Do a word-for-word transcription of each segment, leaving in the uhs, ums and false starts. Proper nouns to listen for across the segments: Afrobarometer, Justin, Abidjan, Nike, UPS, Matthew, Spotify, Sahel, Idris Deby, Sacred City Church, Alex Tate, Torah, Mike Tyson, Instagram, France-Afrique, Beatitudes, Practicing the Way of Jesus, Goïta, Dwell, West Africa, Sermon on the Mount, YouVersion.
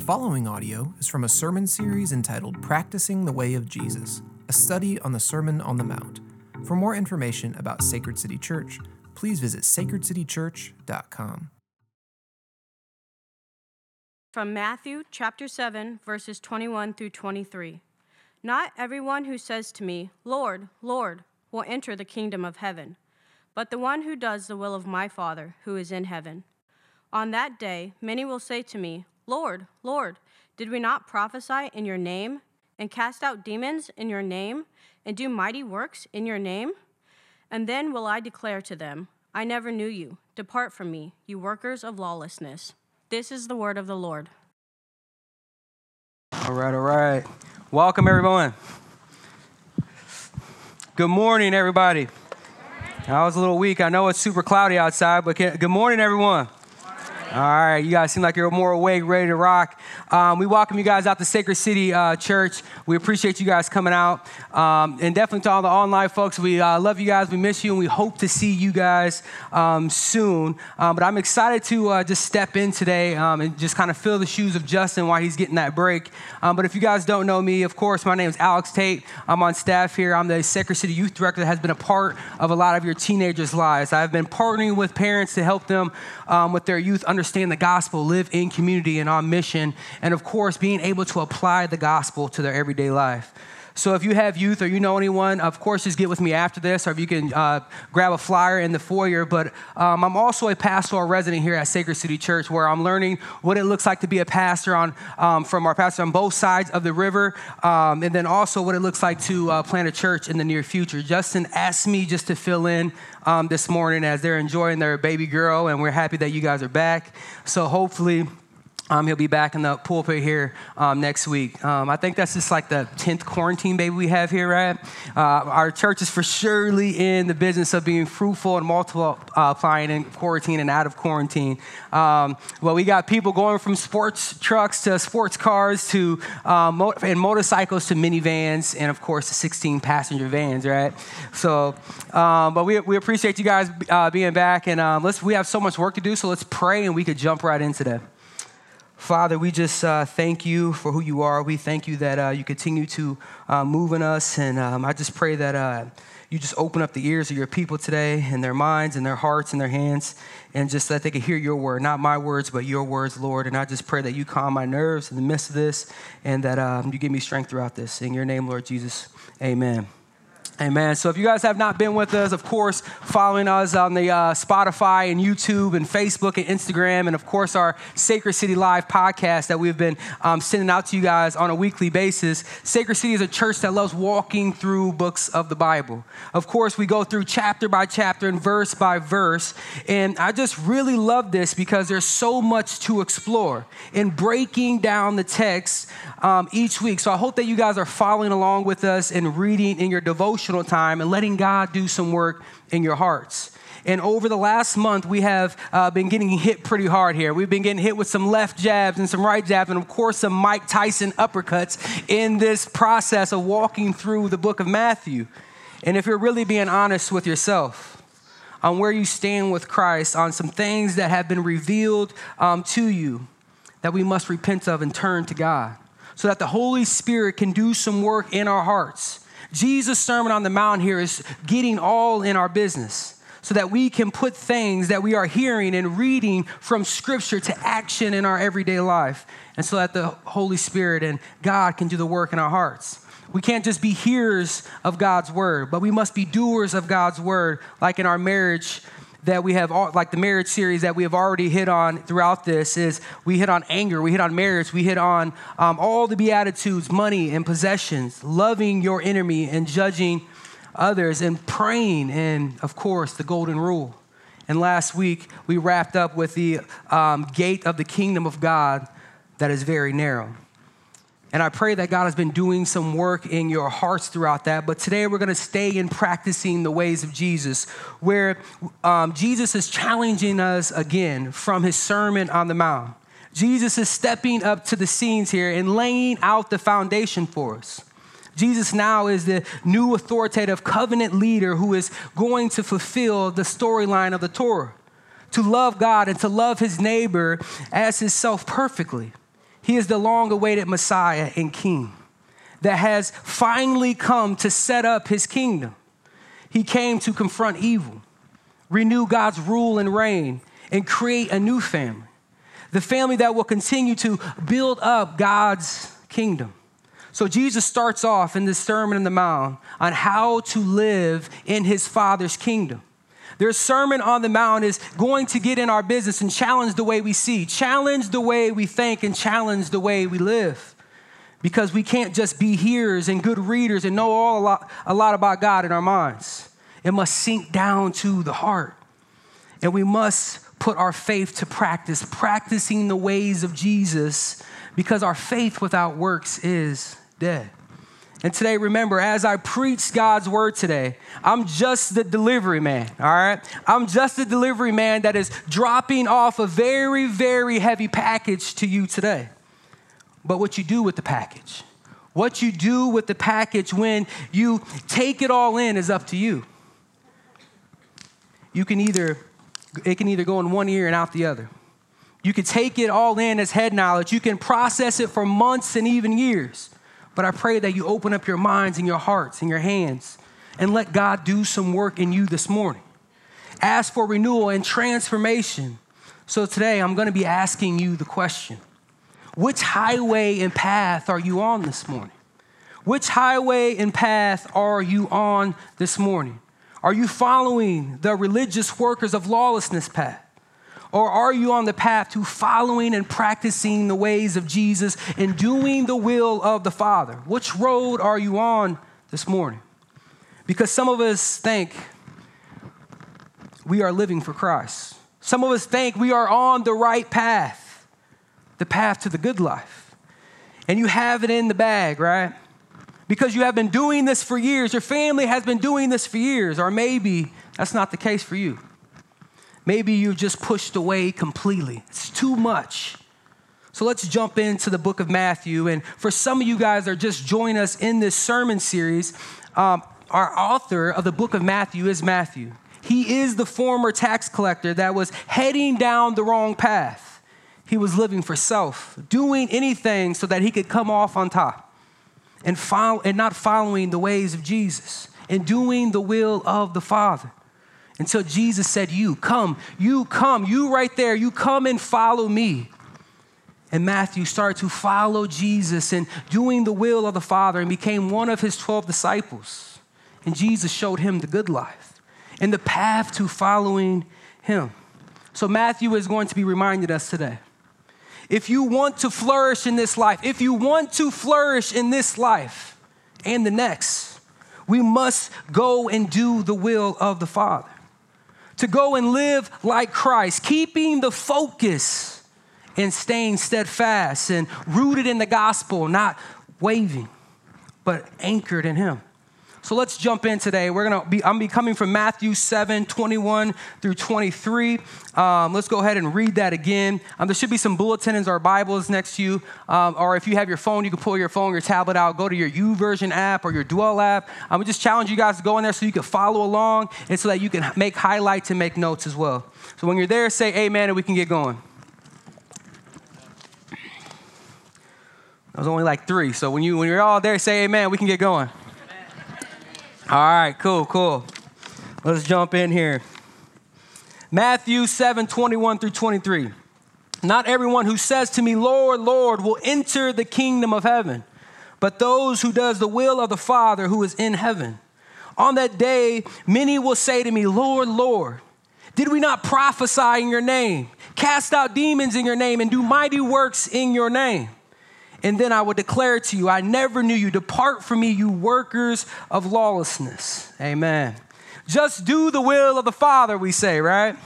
The following audio is from a sermon series entitled Practicing the Way of Jesus, a study on the Sermon on the Mount. For more information about Sacred City Church, please visit sacred city church dot com. From Matthew chapter seven, verses twenty-one through twenty-three. Not everyone who says to me, Lord, Lord, will enter the kingdom of heaven, but the one who does the will of my Father who is in heaven. On that day, many will say to me, Lord, Lord, did we not prophesy in your name, and cast out demons in your name, and do mighty works in your name? And then will I declare to them, I never knew you. Depart from me, you workers of lawlessness. This is the word of the Lord. All right, all right. Welcome, everyone. Good morning, everybody. I was a little weak. I know it's super cloudy outside, but can, good morning, everyone. All right, you guys seem like you're more awake, ready to rock. Um, we welcome you guys out to Sacred City uh, Church. We appreciate you guys coming out. Um, and definitely to all the online folks, we uh, love you guys. We miss you, and we hope to see you guys um, soon. Um, but I'm excited to uh, just step in today um, and just kind of fill the shoes of Justin while he's getting that break. Um, but if you guys don't know me, of course, my name is Alex Tate. I'm on staff here. I'm the Sacred City Youth Director that has been a part of a lot of your teenagers' lives. I've been partnering with parents to help them um, with their youth understanding. Understand the gospel, live in community and on mission, and of course, being able to apply the gospel to their everyday life. So if you have youth or you know anyone, of course, just get with me after this, or if you can uh, grab a flyer in the foyer. But um, I'm also a pastoral resident here at Sacred City Church, where I'm learning what it looks like to be a pastor on um, from our pastor on both sides of the river, um, and then also what it looks like to uh, plant a church in the near future. Justin asked me just to fill in Um, this morning as they're enjoying their baby girl, and we're happy that you guys are back. So hopefully um, he'll be back in the pulpit here um, next week. Um, I think that's just like the tenth quarantine baby we have here, right? Uh, our church is for surely in the business of being fruitful and multiplying uh, in quarantine and out of quarantine. Um, well, we got people going from sports trucks to sports cars to um, mo- and motorcycles to minivans, and of course the sixteen passenger vans, right? So, um, but we we appreciate you guys uh, being back, and um, let's we have so much work to do. So let's pray, and we could jump right into that. Father, we just uh, thank you for who you are. We thank you that uh, you continue to uh, move in us, and um, I just pray that uh, you just open up the ears of your people today, and their minds, and their hearts, and their hands, and just that they can hear your word, not my words, but your words, Lord. And I just pray that you calm my nerves in the midst of this, and that um, you give me strength throughout this. In your name, Lord Jesus, amen. Amen. So if you guys have not been with us, of course, following us on the uh, Spotify and YouTube and Facebook and Instagram, and of course, our Sacred City Live podcast that we've been um, sending out to you guys on a weekly basis. Sacred City is a church that loves walking through books of the Bible. Of course, we go through chapter by chapter and verse by verse. And I just really love this because there's so much to explore in breaking down the text um, each week. So I hope that you guys are following along with us and reading in your devotion time and letting God do some work in your hearts. And over the last month, we have uh, been getting hit pretty hard here. We've been getting hit with some left jabs and some right jabs, and of course, some Mike Tyson uppercuts in this process of walking through the book of Matthew. And if you're really being honest with yourself on where you stand with Christ, on some things that have been revealed um, to you that we must repent of and turn to God so that the Holy Spirit can do some work in our hearts. Jesus' Sermon on the Mount here is getting all in our business so that we can put things that we are hearing and reading from Scripture to action in our everyday life, and so that the Holy Spirit and God can do the work in our hearts. We can't just be hearers of God's word, but we must be doers of God's word, like in our marriage that we have, like the marriage series that we have already hit on throughout this is we hit on anger, we hit on marriage, we hit on um, all the Beatitudes, money and possessions, loving your enemy and judging others and praying, and of course, the golden rule. And last week, we wrapped up with the um, gate of the kingdom of God that is very narrow. And I pray that God has been doing some work in your hearts throughout that. But today we're going to stay in practicing the ways of Jesus, where um, Jesus is challenging us again from his Sermon on the Mount. Jesus is stepping up to the scenes here and laying out the foundation for us. Jesus now is the new authoritative covenant leader who is going to fulfill the storyline of the Torah, to love God and to love his neighbor as himself perfectly. He is the long-awaited Messiah and King that has finally come to set up his kingdom. He came to confront evil, renew God's rule and reign, and create a new family, the family that will continue to build up God's kingdom. So Jesus starts off in this Sermon on the Mount on how to live in his Father's kingdom. Their Sermon on the Mount is going to get in our business and challenge the way we see, challenge the way we think, and challenge the way we live. Because we can't just be hearers and good readers and know all a lot, a lot about God in our minds. It must sink down to the heart. And we must put our faith to practice, practicing the ways of Jesus, because our faith without works is dead. And today, remember, as I preach God's word today, I'm just the delivery man, all right? I'm just the delivery man that is dropping off a very, very heavy package to you today. But what you do with the package, what you do with the package when you take it all in is up to you. You can either, it can either go in one ear and out the other. You can take it all in as head knowledge. You can process it for months and even years. But I pray that you open up your minds and your hearts and your hands and let God do some work in you this morning. Ask for renewal and transformation. So today I'm going to be asking you the question, which highway and path are you on this morning? Which highway and path are you on this morning? Are you following the religious workers of lawlessness path? Or are you on the path to following and practicing the ways of Jesus and doing the will of the Father? Which road are you on this morning? Because some of us think we are living for Christ. Some of us think we are on the right path, the path to the good life. And you have it in the bag, right? Because you have been doing this for years. Your family has been doing this for years. Or maybe that's not the case for you. Maybe you've just pushed away completely. It's too much. So let's jump into the book of Matthew. And for some of you guys that are just joining us in this sermon series, um, our author of the book of Matthew is Matthew. He is the former tax collector that was heading down the wrong path. He was living for self, doing anything so that he could come off on top and, follow, and not following the ways of Jesus and doing the will of the Father. Until Jesus said, you come, you come, you right there, you come and follow me. And Matthew started to follow Jesus and doing the will of the Father and became one of his twelve disciples. And Jesus showed him the good life and the path to following him. So Matthew is going to be reminding us today. If you want to flourish in this life, if you want to flourish in this life and the next, we must go and do the will of the Father. To go and live like Christ, keeping the focus and staying steadfast and rooted in the gospel, not waving, but anchored in him. So let's jump in today. We're gonna be, I'm gonna be coming from Matthew seven, twenty-one through twenty-three. Um, let's go ahead and read that again. Um, there should be some bulletins or Bibles next to you. Um, or if you have your phone, you can pull your phone, your tablet out, go to your YouVersion app or your Dwell app. I would just challenge you guys to go in there so you can follow along and so that you can make highlights and make notes as well. So when you're there, say amen and we can get going. That was only like three. So when, you, when you're all there, say amen, we can get going. All right, cool, cool. Let's jump in here. Matthew seven, twenty-one through twenty-three. Not everyone who says to me, Lord, Lord, will enter the kingdom of heaven, but those who does the will of the Father who is in heaven. On that day, many will say to me, Lord, Lord, did we not prophesy in your name, cast out demons in your name, and do mighty works in your name? And then I will declare to you, I never knew you. Depart from me, you workers of lawlessness. Amen. Just do the will of the Father, we say, right?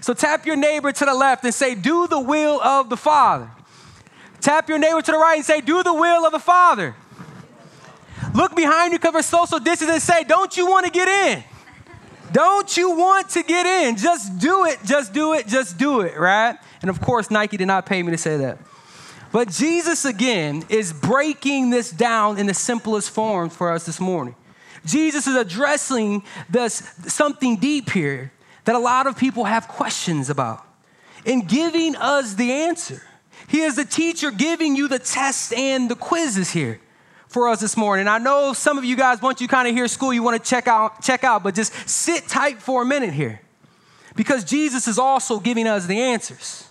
So tap your neighbor to the left and say, do the will of the Father. Tap your neighbor to the right and say, do the will of the Father. Look behind you, cover social distance and say, don't you want to get in? Don't you want to get in? Just do it, just do it, just do it, right? And of course, Nike did not pay me to say that. But Jesus, again, is breaking this down in the simplest form for us this morning. Jesus is addressing this something deep here that a lot of people have questions about and giving us the answer, He is the teacher giving you the tests and the quizzes here for us this morning. I know some of you guys, once you kind of hear school, you want to check out, check out, but just sit tight for a minute here, because Jesus is also giving us the answers.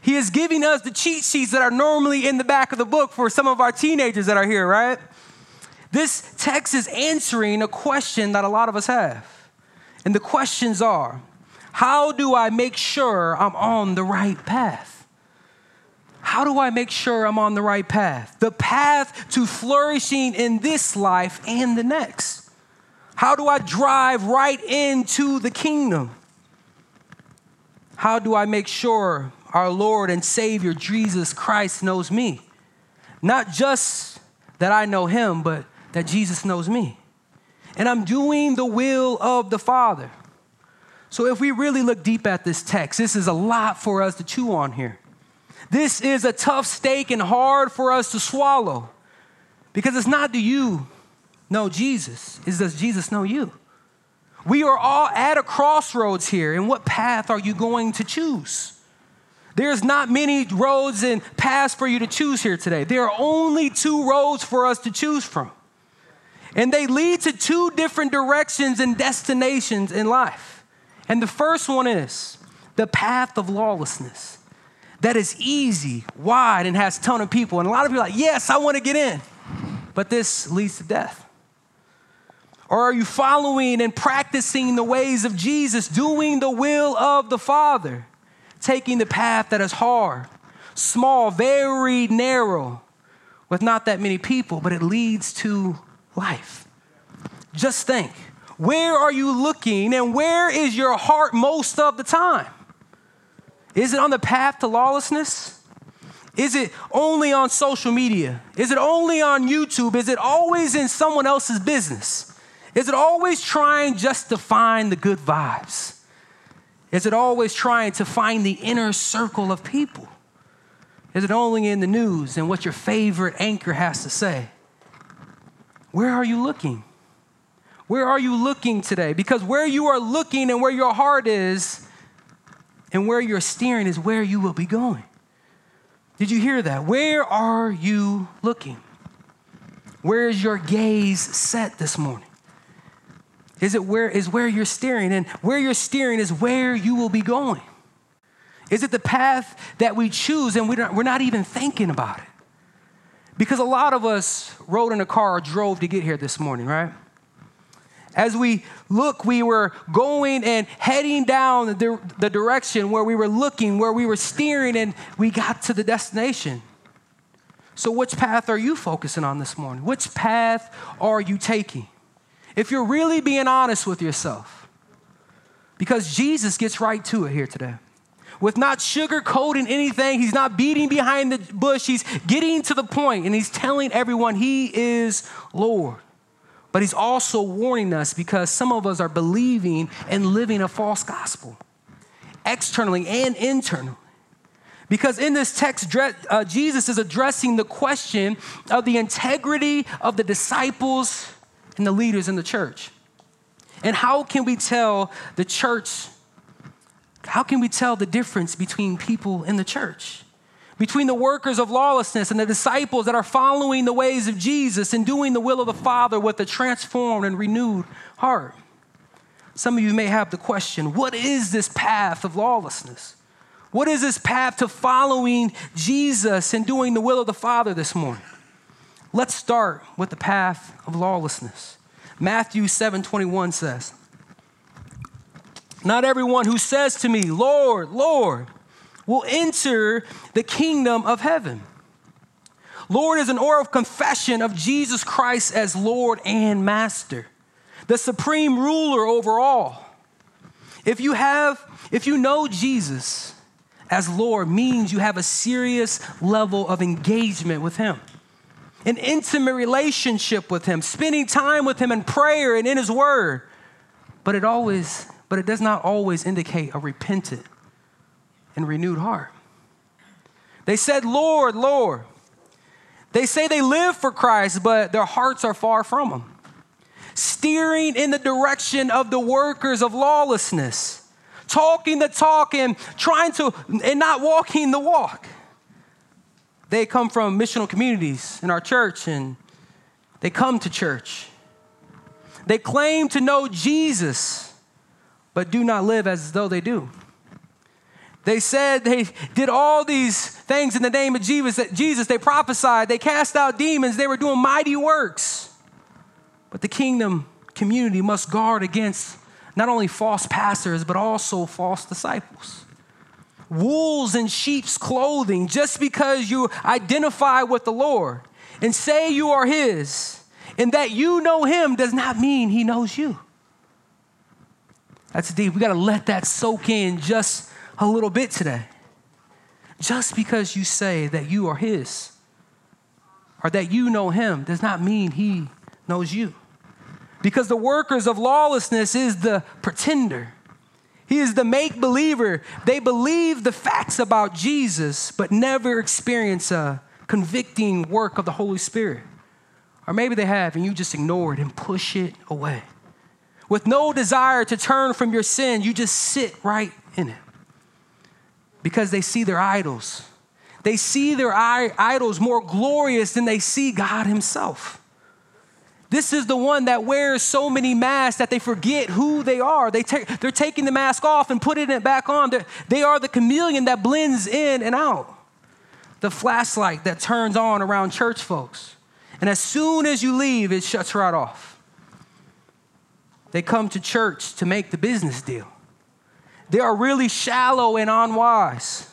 He is giving us the cheat sheets that are normally in the back of the book for some of our teenagers that are here, right? This text is answering a question that a lot of us have. And the questions are, how do I make sure I'm on the right path? How do I make sure I'm on the right path? The path to flourishing in this life and the next. How do I drive right into the kingdom? How do I make sure our Lord and Savior, Jesus Christ, knows me? Not just that I know him, but that Jesus knows me. And I'm doing the will of the Father. So if we really look deep at this text, this is a lot for us to chew on here. This is a tough steak and hard for us to swallow, because it's not, do you know Jesus? It's, does Jesus know you? We are all at a crossroads here, and what path are you going to choose? There's not many roads and paths for you to choose here today. There are only two roads for us to choose from, and they lead to two different directions and destinations in life. And the first one is the path of lawlessness. That is easy, wide, and has a ton of people. And a lot of people are like, yes, I want to get in. But this leads to death. Or are you following and practicing the ways of Jesus, doing the will of the Father, taking the path that is hard, small, very narrow, with not that many people, but it leads to life? Just think, where are you looking and where is your heart most of the time? Is it on the path to lawlessness? Is it only on social media? Is it only on YouTube? Is it always in someone else's business? Is it always trying just to find the good vibes? Is it always trying to find the inner circle of people? Is it only in the news and what your favorite anchor has to say? Where are you looking? Where are you looking today? Because where you are looking and where your heart is, and where you're steering, is where you will be going. Did you hear that? Where are you looking? Where is your gaze set this morning? Is it where is where you're steering? And where you're steering is where you will be going. Is it the path that we choose and we don't, we're not even thinking about it? Because a lot of us rode in a car or drove to get here this morning, right? As we look, we were going and heading down the, di- the direction where we were looking, where we were steering, and we got to the destination. So which path are you focusing on this morning? Which path are you taking? If you're really being honest with yourself, because Jesus gets right to it here today. With not sugarcoating anything, he's not beating behind the bush, he's getting to the point, and he's telling everyone he is Lord. But he's also warning us, because some of us are believing and living a false gospel, externally and internally. Because in this text, uh, Jesus is addressing the question of the integrity of the disciples and the leaders in the church. And how can we tell the church, how can we tell the difference between people in the church? Between the workers of lawlessness and the disciples that are following the ways of Jesus and doing the will of the Father with a transformed and renewed heart. Some of you may have the question, what is this path of lawlessness? What is this path to following Jesus and doing the will of the Father this morning? Let's start with the path of lawlessness. Matthew seven twenty-one says, "Not everyone who says to me, 'Lord, Lord,' will enter the kingdom of heaven." Lord is an oral confession of Jesus Christ as Lord and Master, the supreme ruler over all. If you have, if you know Jesus as Lord, means you have a serious level of engagement with him, an intimate relationship with him, spending time with him in prayer and in his word. But it always, but it does not always indicate a repentant and renewed heart. They said, "Lord, Lord." They say they live for Christ, but their hearts are far from him. Steering in the direction of the workers of lawlessness, talking the talk and trying to, and not walking the walk. they come from missional communities in our church, and they come to church. They claim to know Jesus, but do not live as though they do. They said they did all these things in the name of Jesus. They prophesied. They cast out demons. They were doing mighty works. But the kingdom community must guard against not only false pastors, but also false disciples. Wolves in sheep's clothing. Just because you identify with the Lord and say you are his and that you know him does not mean he knows you. That's deep. We got to let that soak in just a little bit today. Just because you say that you are his or that you know him does not mean he knows you. Because the workers of lawlessness is the pretender. He is the make-believer. They believe the facts about Jesus, but never experience a convicting work of the Holy Spirit. Or maybe they have, and you just ignore it and push it away. With no desire to turn from your sin, you just sit right in it. Because they see their idols. They see their idols more glorious than they see God himself. This is the one that wears so many masks that they forget who they are. They take, they're taking the mask off and putting it back on. They're, they are the chameleon that blends in and out. The flashlight that turns on around church folks. And as soon as you leave, it shuts right off. They come to church to make the business deal. They are really shallow and unwise.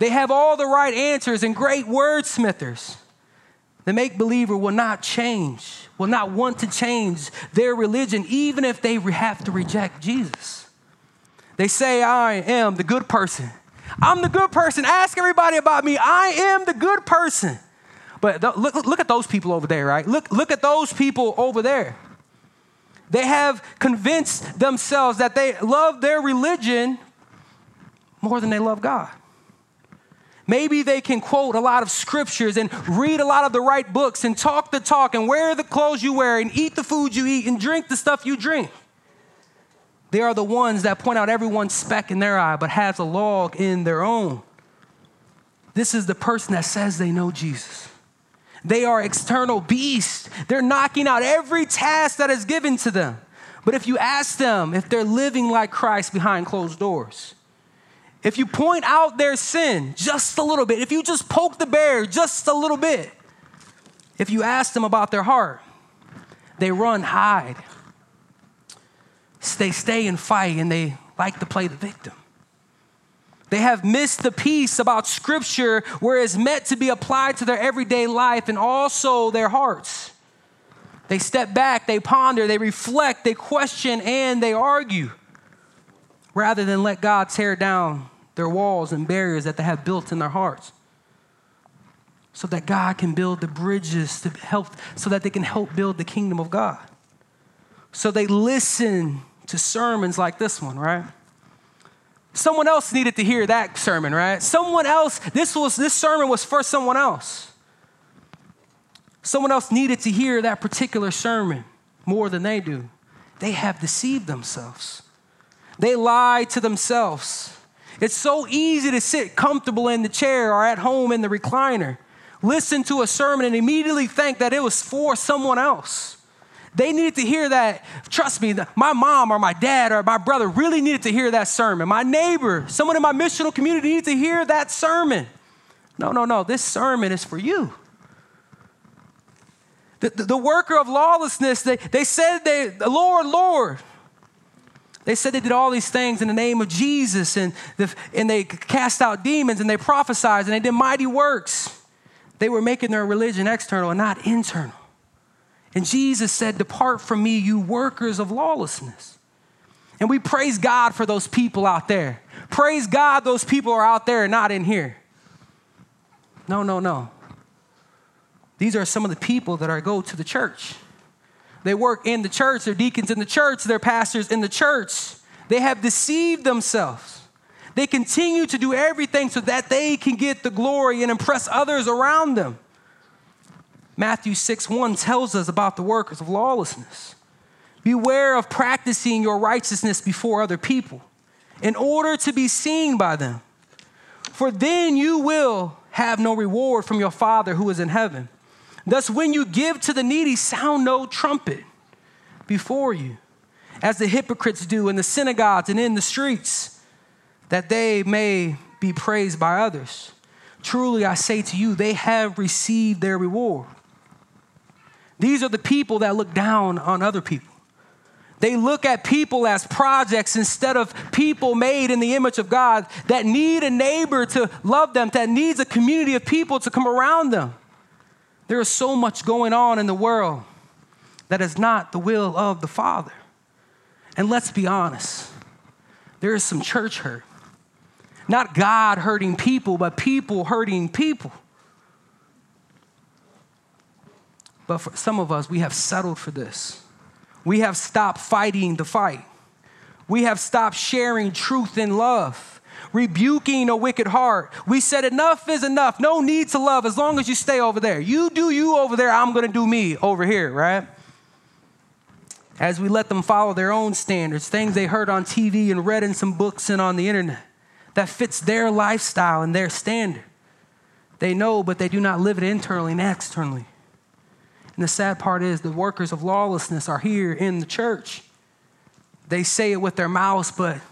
They have all the right answers and great wordsmithers. The make-believer will not change, will not want to change their religion, even if they have to reject Jesus. They say, I am the good person. I'm the good person. Ask everybody about me. I am the good person. But th- look, look at those people over there, right? Look, look at those people over there. They have convinced themselves that they love their religion more than they love God. Maybe they can quote a lot of scriptures and read a lot of the right books and talk the talk and wear the clothes you wear and eat the food you eat and drink the stuff you drink. They are the ones that point out everyone's speck in their eye but has a log in their own. This is the person that says they know Jesus. They are external beasts. They're knocking out every task that is given to them. But if you ask them if they're living like Christ behind closed doors, if you point out their sin just a little bit, if you just poke the bear just a little bit, if you ask them about their heart, they run, hide. They stay and fight, and they like to play the victim. They have missed the piece about Scripture where it's meant to be applied to their everyday life and also their hearts. They step back, they ponder, they reflect, they question, and they argue rather than let God tear down their walls and barriers that they have built in their hearts so that God can build the bridges to help, so that they can help build the kingdom of God. So they listen to sermons like this one, right? Someone else needed to hear that sermon, right? Someone else, this was this sermon was for someone else. Someone else needed to hear that particular sermon more than they do. They have deceived themselves. They lie to themselves. It's so easy to sit comfortable in the chair or at home in the recliner, listen to a sermon and immediately think that it was for someone else. They needed to hear that. Trust me, my mom or my dad or my brother really needed to hear that sermon. My neighbor, someone in my missional community needed to hear that sermon. No, no, no. This sermon is for you. The, the, the worker of lawlessness, they, they said, they, Lord, Lord. They said they did all these things in the name of Jesus, and, the, and they cast out demons, and they prophesied, and they did mighty works. They were making their religion external and not internal. And Jesus said, depart from me, you workers of lawlessness. And we praise God for those people out there. Praise God those people are out there and not in here. No, no, no. These are some of the people that are go to the church. They work in the church. They're deacons in the church. They're pastors in the church. They have deceived themselves. They continue to do everything so that they can get the glory and impress others around them. Matthew six one tells us about the workers of lawlessness. Beware of practicing your righteousness before other people in order to be seen by them. For then you will have no reward from your Father who is in heaven. Thus, when you give to the needy, sound no trumpet before you, as the hypocrites do in the synagogues and in the streets, that they may be praised by others. Truly, I say to you, they have received their reward. These are the people that look down on other people. They look at people as projects instead of people made in the image of God that need a neighbor to love them, that needs a community of people to come around them. There is so much going on in the world that is not the will of the Father. And let's be honest, there is some church hurt. Not God hurting people, but people hurting people. But for some of us, we have settled for this. We have stopped fighting the fight. We have stopped sharing truth and love, rebuking a wicked heart. We said enough is enough. No need to love as long as you stay over there. You do you over there, I'm going to do me over here, right? As we let them follow their own standards, things they heard on T V and read in some books and on the internet that fits their lifestyle and their standard. They know, but they do not live it internally and externally. And the sad part is the workers of lawlessness are here in the church. They say it with their mouths, but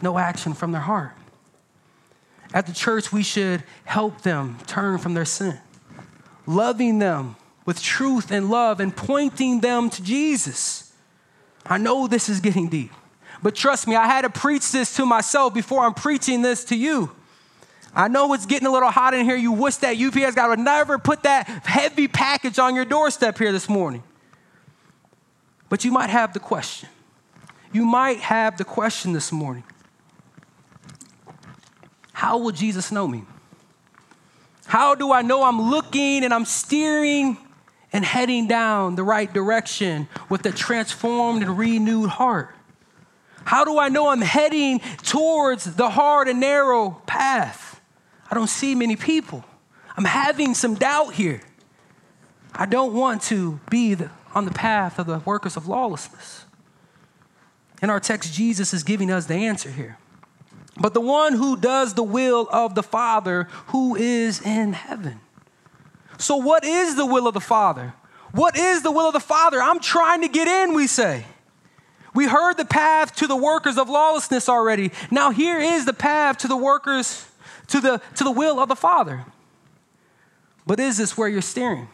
no action from their heart. At the church, we should help them turn from their sin, loving them with truth and love and pointing them to Jesus. I know this is getting deep, but trust me, I had to preach this to myself before I'm preaching this to you. I know it's getting a little hot in here. You wish that U P S guy would never put that heavy package on your doorstep here this morning. But you might have the question. You might have the question this morning. How will Jesus know me? How do I know I'm looking and I'm steering and heading down the right direction with a transformed and renewed heart? How do I know I'm heading towards the hard and narrow path? I don't see many people. I'm having some doubt here. I don't want to be the, on the path of the workers of lawlessness. In our text, Jesus is giving us the answer here. But the one who does the will of the Father who is in heaven. So what is the will of the Father? What is the will of the Father? I'm trying to get in, we say. We heard the path to the workers of lawlessness already. Now here is the path to the workers To the, to the will of the Father. But is this where you're steering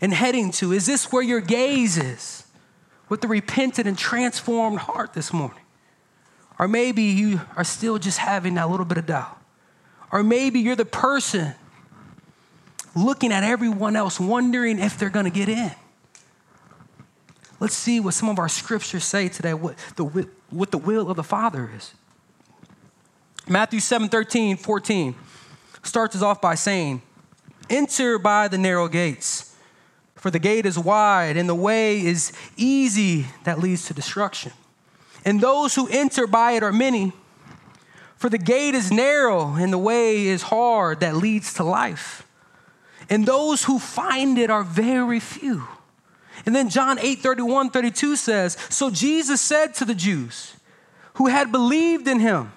and heading to? Is this where your gaze is with the repentant and transformed heart this morning? Or maybe you are still just having that little bit of doubt. Or maybe you're the person looking at everyone else, wondering if they're going to get in. Let's see what some of our scriptures say today, what the, what the will of the Father is. Matthew seven, thirteen, fourteen starts us off by saying, "Enter by the narrow gates, for the gate is wide and the way is easy that leads to destruction. And those who enter by it are many, for the gate is narrow and the way is hard that leads to life. And those who find it are very few." And then John eight, thirty-one, thirty-two says, "So Jesus said to the Jews who had believed in him,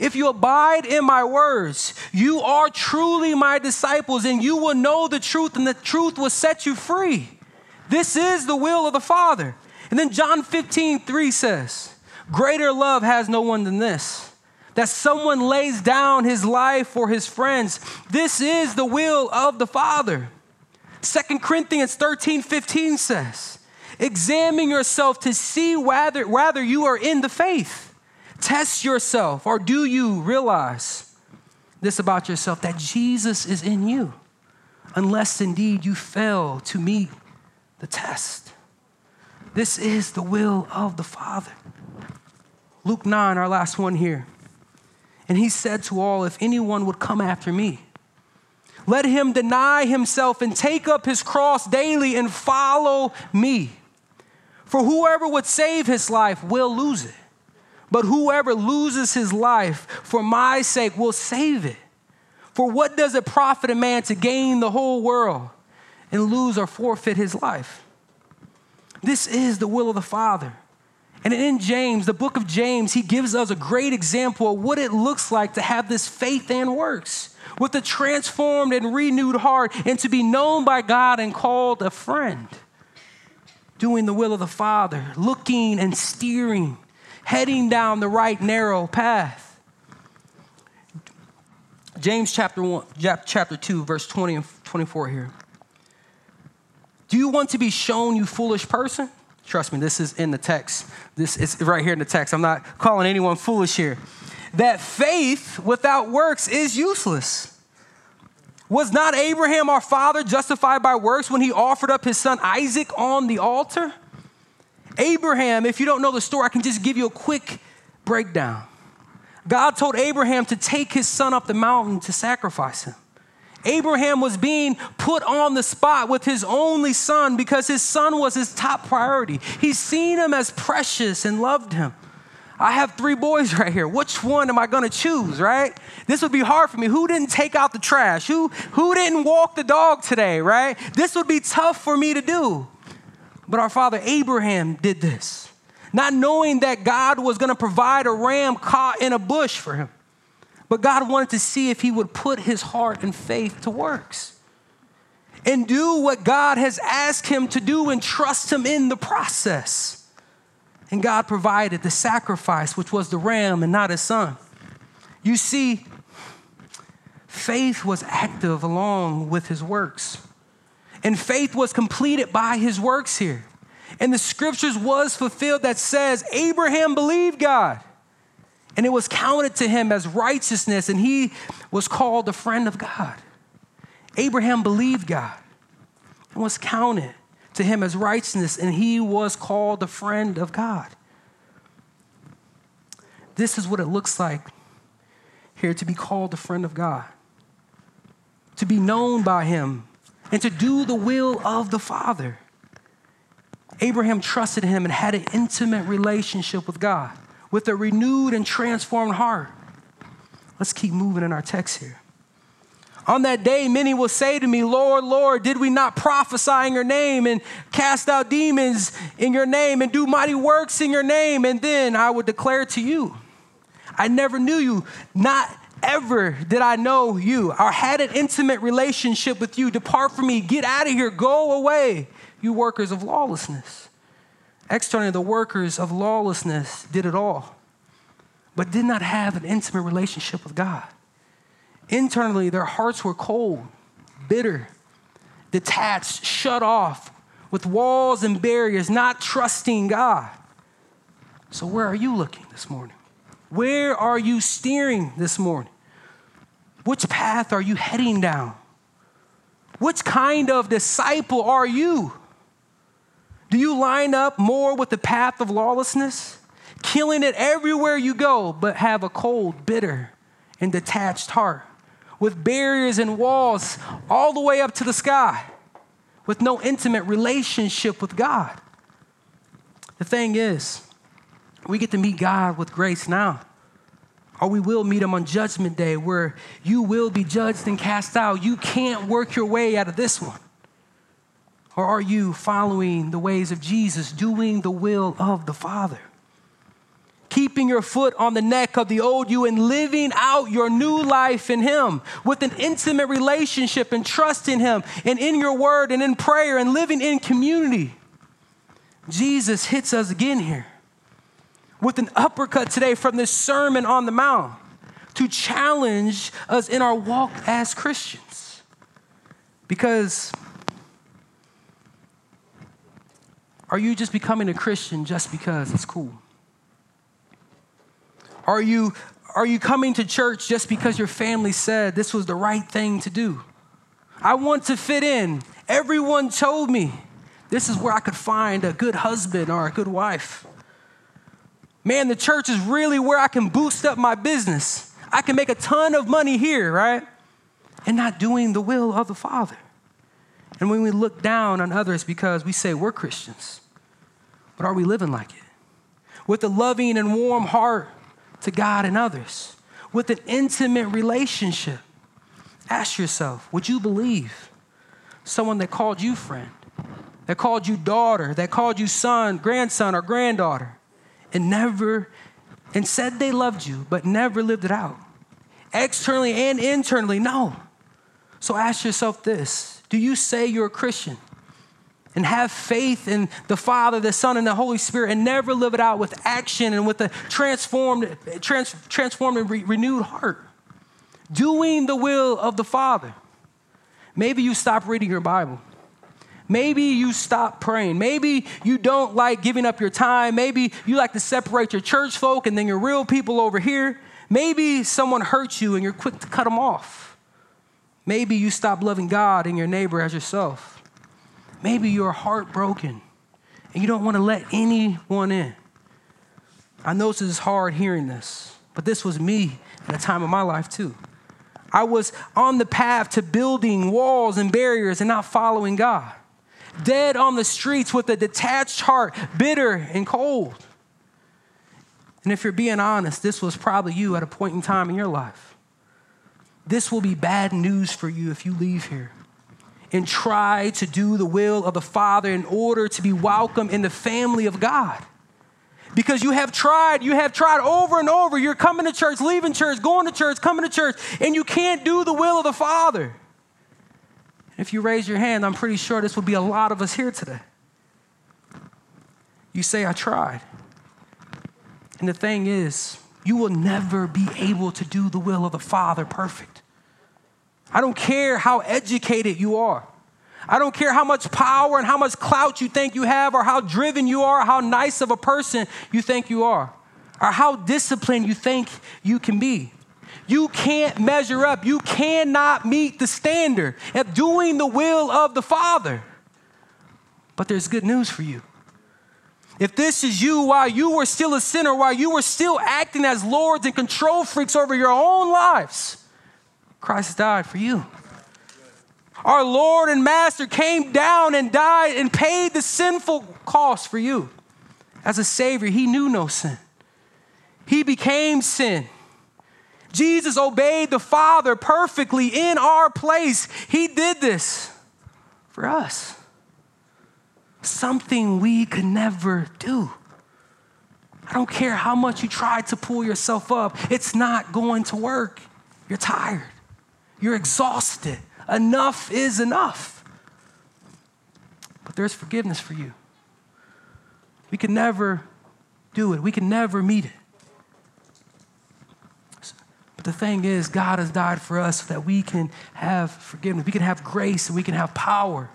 'If you abide in my words, you are truly my disciples, and you will know the truth, and the truth will set you free. This is the will of the Father.'" And then John fifteen, three says, "Greater love has no one than this, that someone lays down his life for his friends. This is the will of the Father." Second Corinthians thirteen, fifteen says, "Examine yourself to see whether, whether you are in the faith. Test yourself, or do you realize this about yourself, that Jesus is in you, unless indeed you fail to meet the test." This is the will of the Father. Luke nine, our last one here. "And he said to all, 'If anyone would come after me, let him deny himself and take up his cross daily and follow me. For whoever would save his life will lose it. But whoever loses his life for my sake will save it. For what does it profit a man to gain the whole world and lose or forfeit his life?'" This is the will of the Father. And in James, the book of James, he gives us a great example of what it looks like to have this faith and works, with a transformed and renewed heart, and to be known by God and called a friend, doing the will of the Father, looking and steering, heading down the right narrow path. James chapter one, chapter two, verse twenty and twenty-four here. Do you want to be shown, you foolish person? Trust me, this is in the text. This is right here in the text. I'm not calling anyone foolish here. That faith without works is useless. Was not Abraham our father justified by works when he offered up his son Isaac on the altar? Abraham, if you don't know the story, I can just give you a quick breakdown. God told Abraham to take his son up the mountain to sacrifice him. Abraham was being put on the spot with his only son because his son was his top priority. He's seen him as precious and loved him. I have three boys right here. Which one am I going to choose, right? This would be hard for me. Who didn't take out the trash? Who, who didn't walk the dog today, right? This would be tough for me to do. But our father Abraham did this, not knowing that God was going to provide a ram caught in a bush for him. But God wanted to see if he would put his heart and faith to works and do what God has asked him to do and trust him in the process. And God provided the sacrifice, which was the ram and not his son. You see, faith was active along with his works. And faith was completed by his works here. And the scriptures was fulfilled that says, Abraham believed God, and it was counted to him as righteousness, and he was called the friend of God. Abraham believed God and was counted to him as righteousness, and he was called the friend of God. This is what it looks like here to be called the friend of God, to be known by him, and to do the will of the Father. Abraham trusted him and had an intimate relationship with God, with a renewed and transformed heart. Let's keep moving in our text here. On that day, many will say to me, Lord, Lord, did we not prophesy in your name and cast out demons in your name and do mighty works in your name? And then I would declare to you, I never knew you. Not ever did I know you or had an intimate relationship with you. Depart from me. Get out of here. Go away, you workers of lawlessness. Externally, the workers of lawlessness did it all, but did not have an intimate relationship with God. Internally, their hearts were cold, bitter, detached, shut off, with walls and barriers, not trusting God. So where are you looking this morning? Where are you steering this morning? Which path are you heading down? Which kind of disciple are you? Do you line up more with the path of lawlessness, killing it everywhere you go, but have a cold, bitter, and detached heart with barriers and walls all the way up to the sky with no intimate relationship with God? The thing is, we get to meet God with grace now, or we will meet him on Judgment Day where you will be judged and cast out. You can't work your way out of this one. Or are you following the ways of Jesus, doing the will of the Father, keeping your foot on the neck of the old you and living out your new life in him with an intimate relationship and trust in him and in your word and in prayer and living in community? Jesus hits us again here with an uppercut today from this Sermon on the Mount to challenge us in our walk as Christians, because are you just becoming a Christian just because it's cool? Are you, are you coming to church just because your family said this was the right thing to do? I want to fit in. Everyone told me this is where I could find a good husband or a good wife. Man, the church is really where I can boost up my business. I can make a ton of money here, right? And not doing the will of the Father. And when we look down on others because we say we're Christians, but are we living like it? With a loving and warm heart to God and others, with an intimate relationship. Ask yourself, would you believe someone that called you friend, that called you daughter, that called you son, grandson, or granddaughter, and never, and said they loved you, but never lived it out. Externally and internally, no. So ask yourself this, do you say you're a Christian and have faith in the Father, the Son, and the Holy Spirit and never live it out with action and with a transformed, trans, transformed and re- renewed heart? Doing the will of the Father. Maybe you stop reading your Bible. Maybe you stop praying. Maybe you don't like giving up your time. Maybe you like to separate your church folk and then your real people over here. Maybe someone hurts you and you're quick to cut them off. Maybe you stop loving God and your neighbor as yourself. Maybe you're heartbroken and you don't want to let anyone in. I know this is hard hearing this, but this was me at a time of my life too. I was on the path to building walls and barriers and not following God. Dead on the streets with a detached heart, bitter and cold. And if you're being honest, this was probably you at a point in time in your life. This will be bad news for you if you leave here and try to do the will of the Father in order to be welcome in the family of God. Because you have tried, you have tried over and over. You're coming to church, leaving church, going to church, coming to church, and you can't do the will of the Father. If you raise your hand, I'm pretty sure this will be a lot of us here today. You say, I tried. And the thing is, you will never be able to do the will of the Father perfect. I don't care how educated you are. I don't care how much power and how much clout you think you have, or how driven you are, how nice of a person you think you are, or how disciplined you think you can be. You can't measure up. You cannot meet the standard of doing the will of the Father. But there's good news for you. If this is you while you were still a sinner, while you were still acting as lords and control freaks over your own lives, Christ died for you. Our Lord and Master came down and died and paid the sinful cost for you. As a Savior, he knew no sin. He became sin. Jesus obeyed the Father perfectly in our place. He did this for us. Something we could never do. I don't care how much you try to pull yourself up. It's not going to work. You're tired. You're exhausted. Enough is enough. But there's forgiveness for you. We can never do it. We can never meet it. The thing is, God has died for us so that we can have forgiveness. We can have grace and we can have power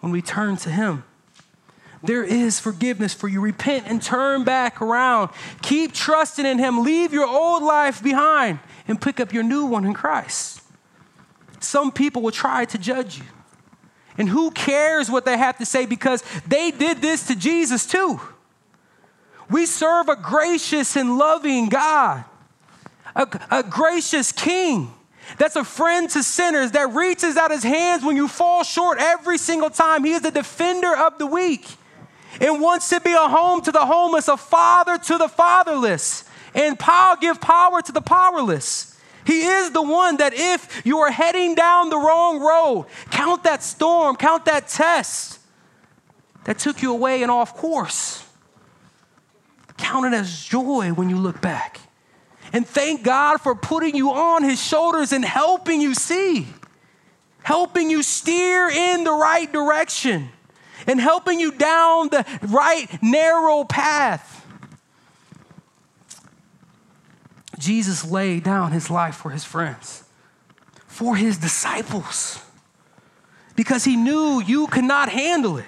when we turn to him. There is forgiveness for you. Repent and turn back around. Keep trusting in him. Leave your old life behind and pick up your new one in Christ. Some people will try to judge you. And who cares what they have to say, because they did this to Jesus too. We serve a gracious and loving God. A, a gracious king that's a friend to sinners, that reaches out his hands when you fall short every single time. He is the defender of the weak and wants to be a home to the homeless, a father to the fatherless, and power, give power to the powerless. He is the one that if you are heading down the wrong road, count that storm, count that test that took you away and off course. Count it as joy when you look back. And thank God for putting you on his shoulders and helping you see, helping you steer in the right direction, and helping you down the right narrow path. Jesus laid down his life for his friends, for his disciples, because he knew you could not handle it.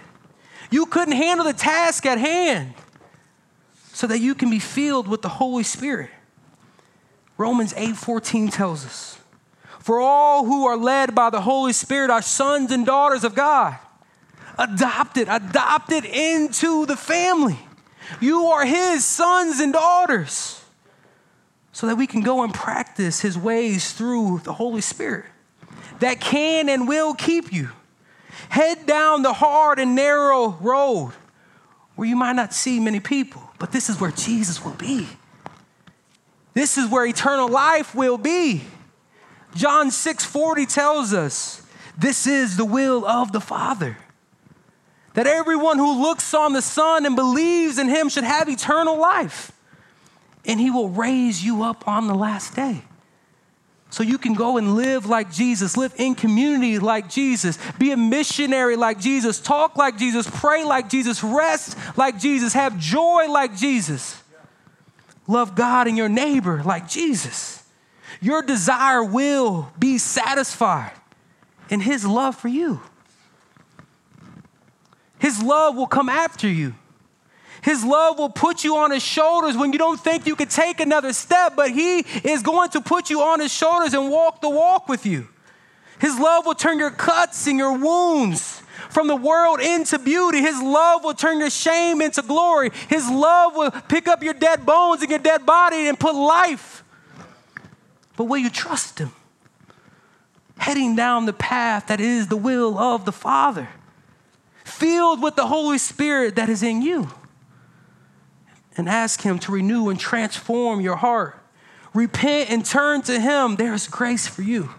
You couldn't handle the task at hand, so that you can be filled with the Holy Spirit. Romans eight fourteen tells us, for all who are led by the Holy Spirit are sons and daughters of God, adopted, adopted into the family. You are his sons and daughters, so that we can go and practice his ways through the Holy Spirit that can and will keep you. Head down the hard and narrow road where you might not see many people, but this is where Jesus will be. This is where eternal life will be. John six forty tells us, this is the will of the Father, that everyone who looks on the Son and believes in him should have eternal life. And he will raise you up on the last day. So you can go and live like Jesus, live in community like Jesus, be a missionary like Jesus, talk like Jesus, pray like Jesus, rest like Jesus, have joy like Jesus. Love God and your neighbor like Jesus. Your desire will be satisfied in his love for you. His love will come after you. His love will put you on his shoulders when you don't think you could take another step, but he is going to put you on his shoulders and walk the walk with you. His love will turn your cuts and your wounds from the world into beauty. His love will turn your shame into glory. His love will pick up your dead bones and your dead body and put life. But will you trust him? Heading down the path that is the will of the Father, filled with the Holy Spirit that is in you. And ask him to renew and transform your heart. Repent and turn to him. There is grace for you.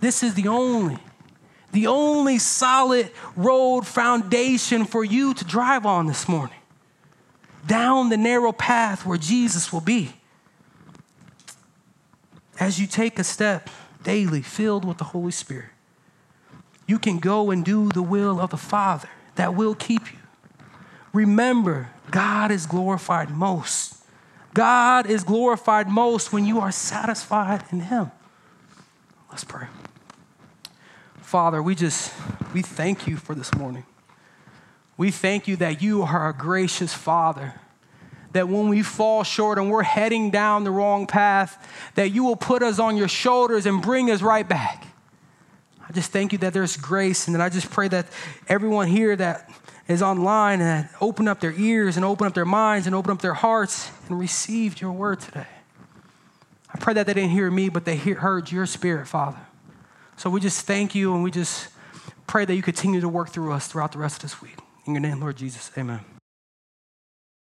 This is the only, the only solid road foundation for you to drive on this morning. Down the narrow path where Jesus will be. As you take a step daily, filled with the Holy Spirit, you can go and do the will of the Father that will keep you. Remember, God is glorified most. God is glorified most when you are satisfied in him. Let's pray. Father, we just, we thank you for this morning. We thank you that you are a gracious Father, that when we fall short and we're heading down the wrong path, that you will put us on your shoulders and bring us right back. I just thank you that there's grace, and that I just pray that everyone here that is online and open up their ears and open up their minds and open up their hearts and received your word today. I pray that they didn't hear me, but they hear, heard your Spirit, Father. So we just thank you, and we just pray that you continue to work through us throughout the rest of this week. In your name, Lord Jesus, amen.